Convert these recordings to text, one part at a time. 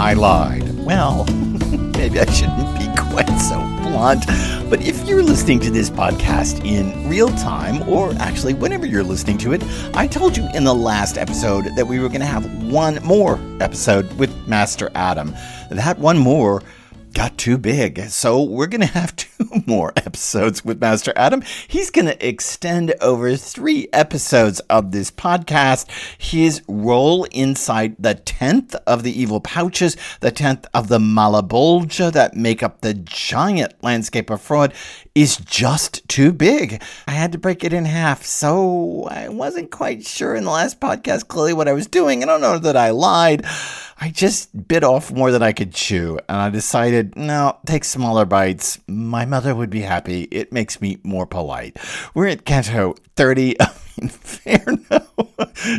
I lied. Well, maybe I shouldn't be quite so blunt, but if you're listening to this podcast in real time, or actually whenever you're listening to it, I told you in the last episode that we were going to have one more episode with Master Adam. That one more got too big, so we're going to have two more episodes with Master Adam. He's going to extend over 3 episodes of this podcast. His role inside the 10th of the evil pouches, the 10th of the Malabolja that make up the giant landscape of fraud, is just too big. I had to break it in half, so I wasn't quite sure in the last podcast clearly what I was doing. I don't know that I lied. I just bit off more than I could chew, and I decided, no, take smaller bites. My mother would be happy. It makes me more polite. We're at Canto 30 of Inferno.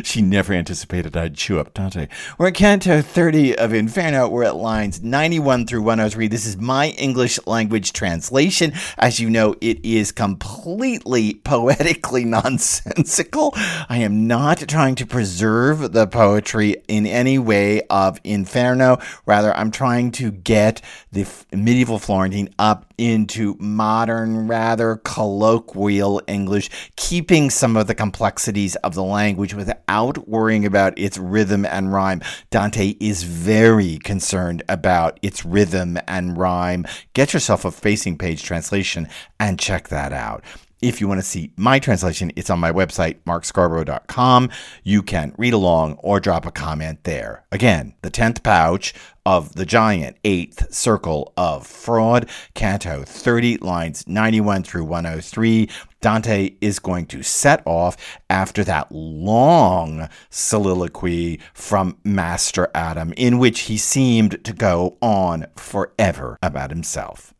She never anticipated I'd chew up Dante. We're at Canto 30 of Inferno. We're at lines 91 through 103. This is my English language translation. As you know, it is completely poetically nonsensical. I am not trying to preserve the poetry in any way of Inferno. Rather, I'm trying to get the medieval Florentine up into modern, rather colloquial English, keeping some of the complexities of the language without worrying about its rhythm and rhyme. Dante is very concerned about its rhythm and rhyme. Get yourself a facing page translation and check that out. If you want to see my translation, it's on my website, markscarborough.com. You can read along or drop a comment there. Again, the 10th pouch of the giant 8th circle of fraud, Canto 30, lines 91 through 103. Dante is going to set off after that long soliloquy from Master Adam, in which he seemed to go on forever about himself.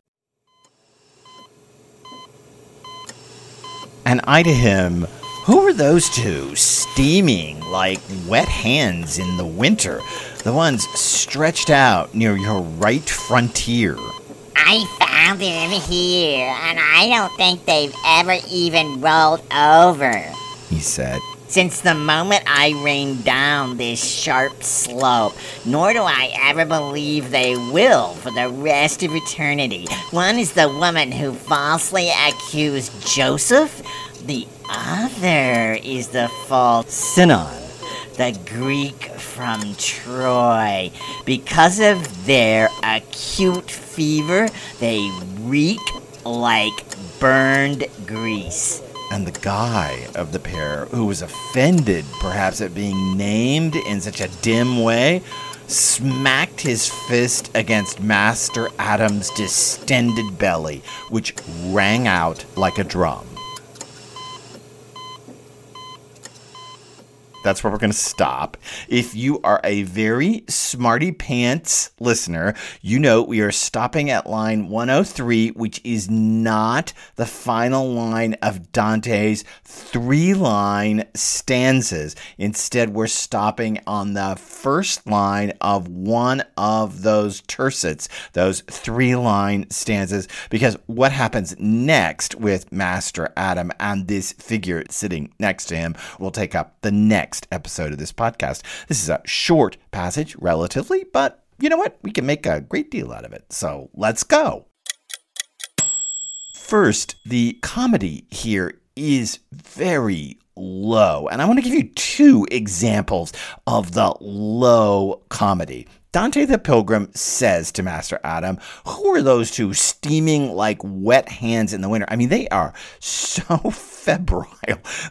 And I to him, who are those two steaming like wet hens in the winter, the ones stretched out near your right frontier? I found them here, and I don't think they've ever even rolled over, he said. Since the moment I rained down this sharp slope, nor do I ever believe they will for the rest of eternity. One is the woman who falsely accused Joseph. The other is the false Sinon, the Greek from Troy. Because of their acute fever, they reek like burned grease. And the guy of the pair, who was offended perhaps at being named in such a dim way, smacked his fist against Master Adam's distended belly, which rang out like a drum. That's where we're going to stop. If you are a very smarty pants listener, you know we are stopping at line 103, which is not the final line of Dante's 3-line stanzas. Instead, we're stopping on the first line of one of those tercets, those 3-line stanzas, because what happens next with Master Adam and this figure sitting next to him will take up the next episode of this podcast. This is a short passage, relatively, but you know what? We can make a great deal out of it. So let's go. First, the comedy here is very low, and I want to give you 2 examples of the low comedy. Dante the Pilgrim says to Master Adam, who are those two steaming like wet hens in the winter? I mean, they are so febrile.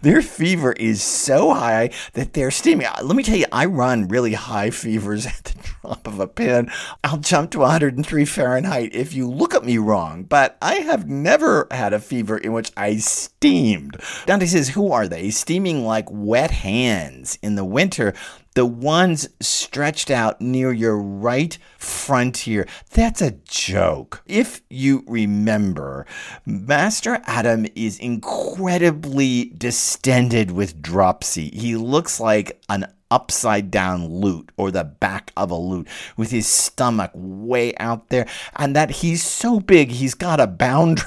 Their fever is so high that they're steaming. Let me tell you, I run really high fevers at the drop of a pin. I'll jump to 103 Fahrenheit if you look at me wrong, but I have never had a fever in which I steamed. Dante says, who are they? Steaming like wet hens in the winter. The ones stretched out near your right frontier. That's a joke. If you remember, Master Adam is incredibly distended with dropsy. He looks like an upside-down lute, or the back of a lute, with his stomach way out there, and that he's so big he's got a boundary.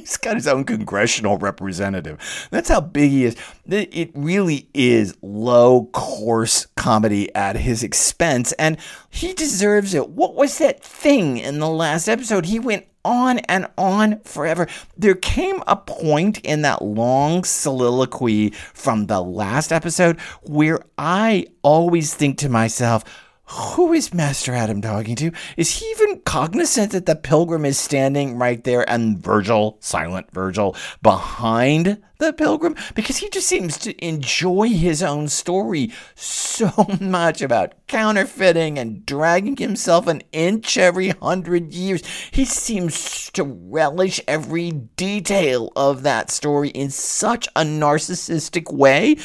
He's got his own congressional representative. That's how big he is. It really is low, coarse comedy at his expense, and he deserves it. What was that thing in the last episode? He went on and on forever. There came a point in that long soliloquy from the last episode where I always think to myself, who is Master Adam talking to? Is he even cognizant that the pilgrim is standing right there and Virgil, silent Virgil, behind the pilgrim? Because he just seems to enjoy his own story so much about counterfeiting and dragging himself an inch every 100 years. He seems to relish every detail of that story in such a narcissistic way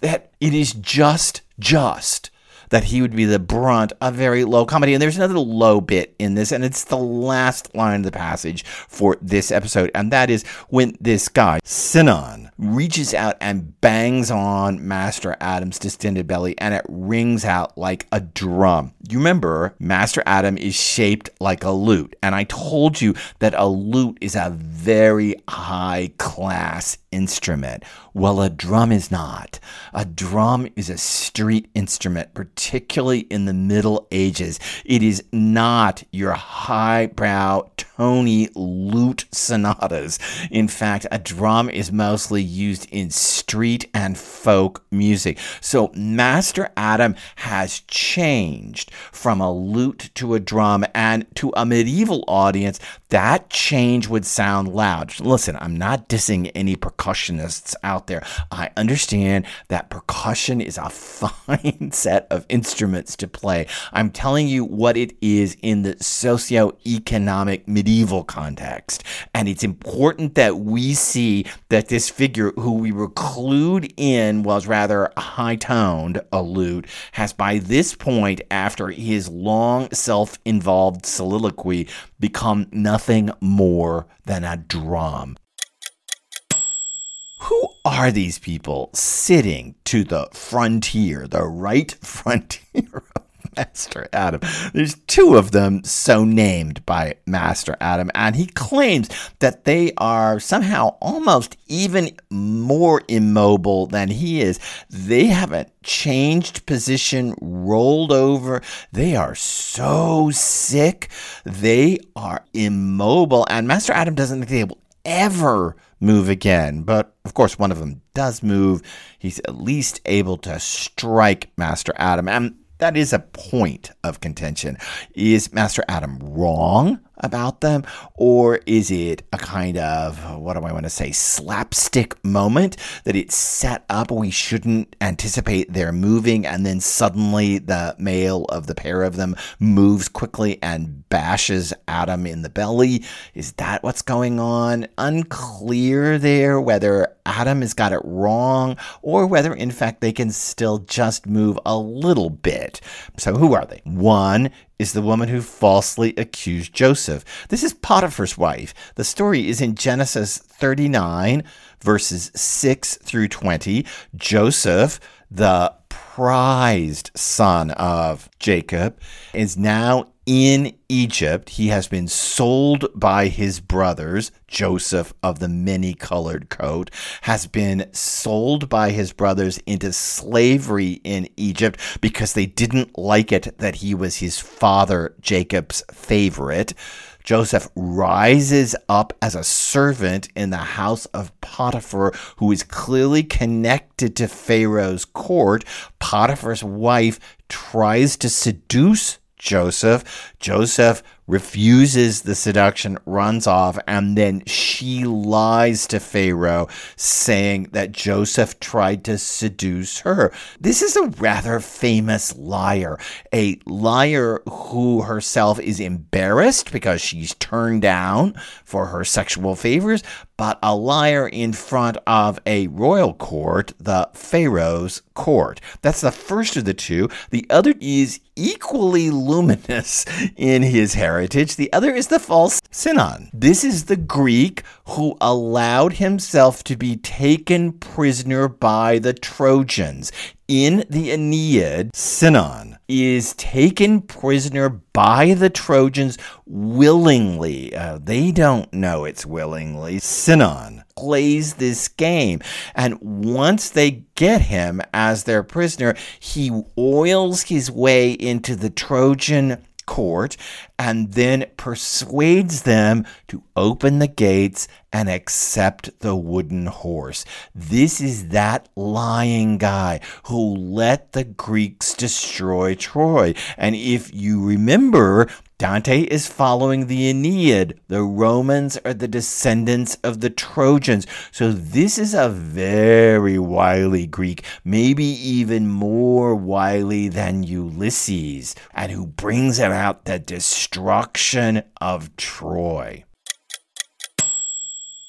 that it is just that he would be the brunt of very low comedy. And there's another low bit in this, and it's the last line of the passage for this episode, and that is when this guy, Sinon, reaches out and bangs on Master Adam's distended belly, and it rings out like a drum. You remember, Master Adam is shaped like a lute, and I told you that a lute is a very high-class instrument. Well, a drum is not. A drum is a street instrument, particularly in the Middle Ages. It is not your highbrow, tony lute sonatas. In fact, a drum is mostly used in street and folk music. So Master Adam has changed from a lute to a drum, and to a medieval audience, that change would sound loud. Listen, I'm not dissing any percussionists out there. I understand that percussion is a fine set of instruments to play. I'm telling you what it is in the socioeconomic medieval context. And it's important that we see that this figure who we were clued in was rather high-toned, a lute, has by this point, after his long self-involved soliloquy, become nothing more than a drum. Who are these people sitting to the frontier, the right frontier of Master Adam? There's two of them so named by Master Adam, and he claims that they are somehow almost even more immobile than he is. They haven't changed position, rolled over. They are so sick. They are immobile, and Master Adam doesn't think they will ever move again. But of course, one of them does move. He's at least able to strike Master Adam. And that is a point of contention. Is Master Adam wrong about them? Or is it a kind of, what do I want to say, slapstick moment that it's set up? We shouldn't anticipate their moving, and then suddenly the male of the pair of them moves quickly and bashes Adam in the belly. Is that what's going on? Unclear there whether Adam has got it wrong or whether in fact they can still just move a little bit. So who are they? One is the woman who falsely accused Joseph. This is Potiphar's wife. The story is in Genesis 39, verses 6 through 20. Joseph, the prized son of Jacob, is now in Egypt. He has been sold by his brothers. Joseph of the many-colored coat has been sold by his brothers into slavery in Egypt because they didn't like it that he was his father Jacob's favorite. Joseph rises up as a servant in the house of Potiphar, who is clearly connected to Pharaoh's court. Potiphar's wife tries to seduce Joseph. Joseph refuses the seduction, runs off, and then she lies to Pharaoh, saying that Joseph tried to seduce her. This is a rather famous liar, a liar who herself is embarrassed because she's turned down for her sexual favors, but a liar in front of a royal court, the Pharaoh's court. That's the first of the two. The other is equally luminous in his heritage. The other is the false Sinon. This is the Greek who allowed himself to be taken prisoner by the Trojans in the Aeneid, Sinon is taken prisoner by the Trojans willingly. They don't know it's willingly. Sinon plays this game, and once they get him as their prisoner, he oils his way into the Trojan court and then persuades them to open the gates and accept the wooden horse. This is that lying guy who let the Greeks destroy Troy. And if you remember, Dante is following the Aeneid. The Romans are the descendants of the Trojans. So this is a very wily Greek, maybe even more wily than Ulysses, and who brings about the destruction of Troy.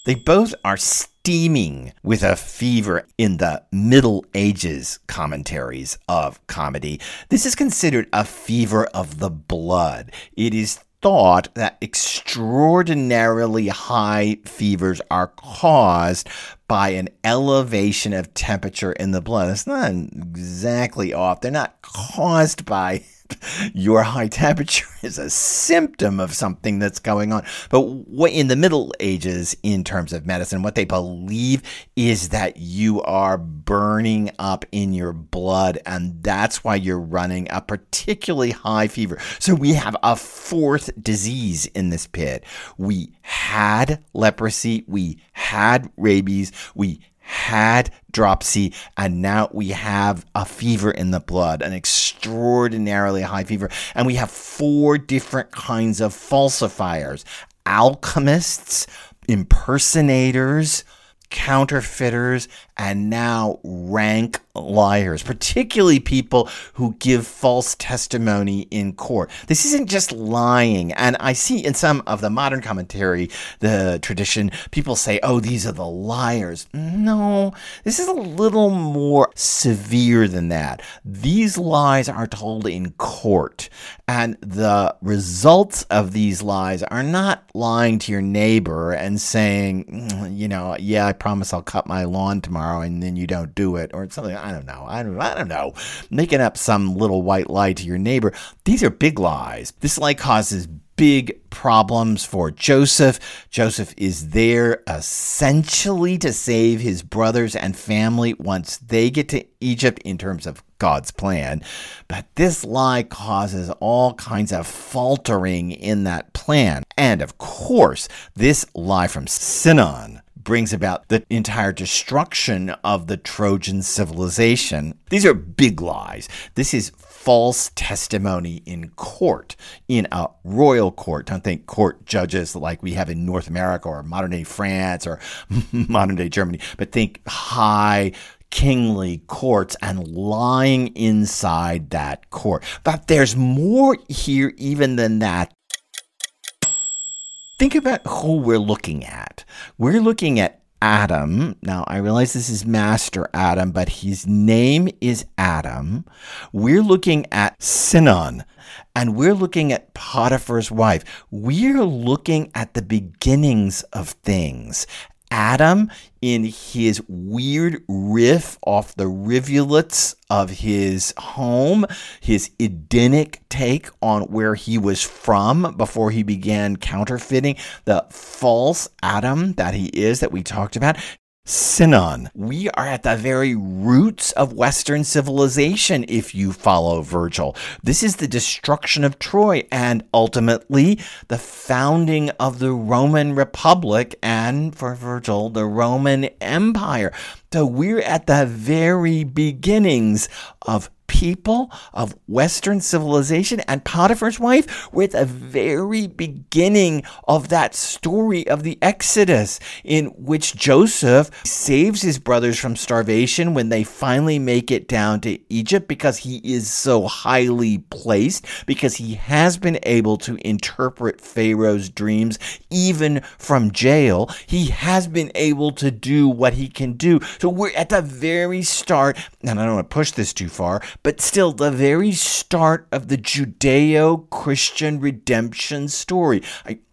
They both are steaming with a fever in the Middle Ages commentaries of comedy. This is considered a fever of the blood. It is thought that extraordinarily high fevers are caused by an elevation of temperature in the blood. It's not exactly off. They're not caused by your high temperature is a symptom of something that's going on. But in the Middle Ages, in terms of medicine, what they believe is that you are burning up in your blood, and that's why you're running a particularly high fever. So we have a fourth disease in this pit. We had leprosy, we had rabies, we had dropsy, and now we have a fever in the blood, an extraordinarily high fever. And we have four different kinds of falsifiers: alchemists, impersonators, counterfeiters, and now rank liars, particularly people who give false testimony in court. This isn't just lying. And I see in some of the modern commentary, the tradition, people say, oh, these are the liars. No, this is a little more severe than that. These lies are told in court, and the results of these lies are not lying to your neighbor and saying, you know, yeah, I promise I'll cut my lawn tomorrow, and then you don't do it, or something. I don't know. Making up some little white lie to your neighbor. These are big lies. This lie causes big problems for Joseph. Joseph is there essentially to save his brothers and family once they get to Egypt in terms of God's plan. But this lie causes all kinds of faltering in that plan. And of course, this lie from Sinon brings about the entire destruction of the Trojan civilization. These are big lies. This is false testimony in court, in a royal court. Don't think court judges like we have in North America or modern-day France or modern-day Germany, but think high kingly courts and lying inside that court. But there's more here even than that. Think about who we're looking at. We're looking at Adam. Now, I realize this is Master Adam, but his name is Adam. We're looking at Sinon, and we're looking at Potiphar's wife. We're looking at the beginnings of things. Adam, in his weird riff off the rivulets of his home, his Edenic take on where he was from before he began counterfeiting, the false Adam that he is, that we talked about. Sinon, we are at the very roots of Western civilization if you follow Virgil. This is the destruction of Troy and ultimately the founding of the Roman Republic and, for Virgil, the Roman Empire. So we're at the very beginnings of people, of Western civilization, and Potiphar's wife. We're at the very beginning of that story of the Exodus, in which Joseph saves his brothers from starvation when they finally make it down to Egypt because he is so highly placed, because he has been able to interpret Pharaoh's dreams even from jail. He has been able to do what he can do. So So we're at the very start, and I don't want to push this too far, but still the very start of the Judeo-Christian redemption story.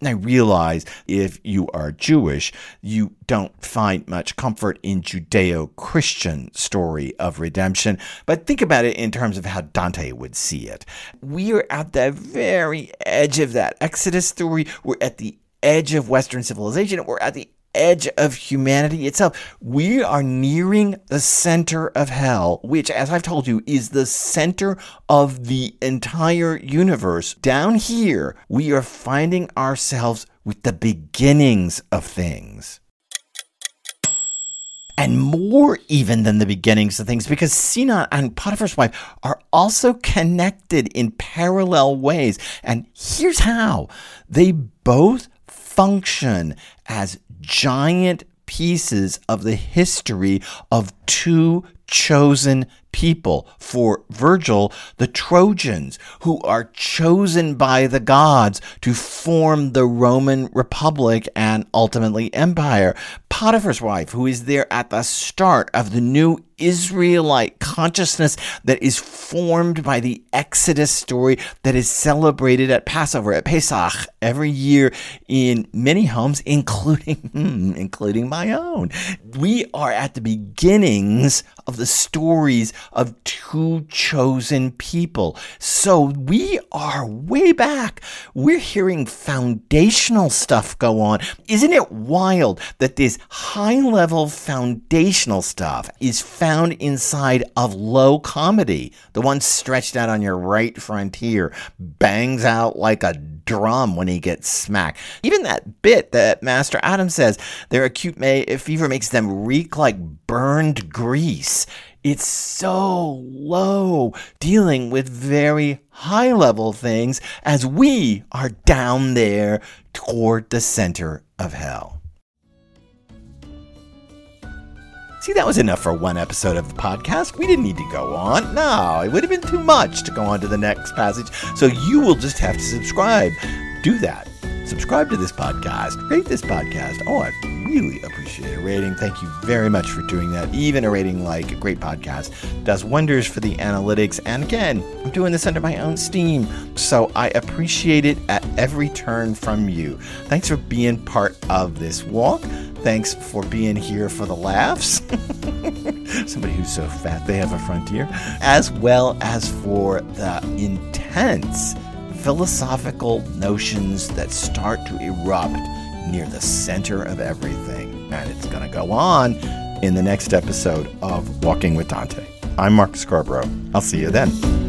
I realize if you are Jewish, you don't find much comfort in Judeo-Christian story of redemption, but think about it in terms of how Dante would see it. We are at the very edge of that Exodus story. We're at the edge of Western civilization. We're at the edge of humanity itself. We are nearing the center of hell, which, as I've told you, is the center of the entire universe. Down here, we are finding ourselves with the beginnings of things. And more even than the beginnings of things, because Sinon and Potiphar's wife are also connected in parallel ways. And here's how. They both function as giant pieces of the history of two chosen people. For Virgil, the Trojans, who are chosen by the gods to form the Roman Republic and ultimately empire. Potiphar's wife, who is there at the start of the new Israelite consciousness that is formed by the Exodus story that is celebrated at Passover, at Pesach, every year in many homes, including my own. We are at the beginnings of the stories of two chosen people. So we are way back. We're hearing foundational stuff go on. Isn't it wild that this high-level foundational stuff is found inside of low comedy? The one stretched out on your right frontier bangs out like a drum when he gets smacked. Even that bit that Master Adam says, their acute fever makes them reek like burned grease. It's so low, dealing with very high-level things as we are down there toward the center of hell. See, that was enough for one episode of the podcast. We didn't need to go on. No, it would have been too much to go on to the next passage. So you will just have to subscribe. Do that. Subscribe to this podcast. Rate this podcast. Oh, I really appreciate a rating. Thank you very much for doing that. Even a rating like a great podcast does wonders for the analytics. And again, I'm doing this under my own steam, so I appreciate it at every turn from you. Thanks for being part of this walk. Thanks for being here for the laughs. Somebody who's so fat they have a frontier. As well as for the intense philosophical notions that start to erupt near the center of everything. And it's going to go on in the next episode of Walking with Dante. I'm Mark Scarborough. I'll see you then.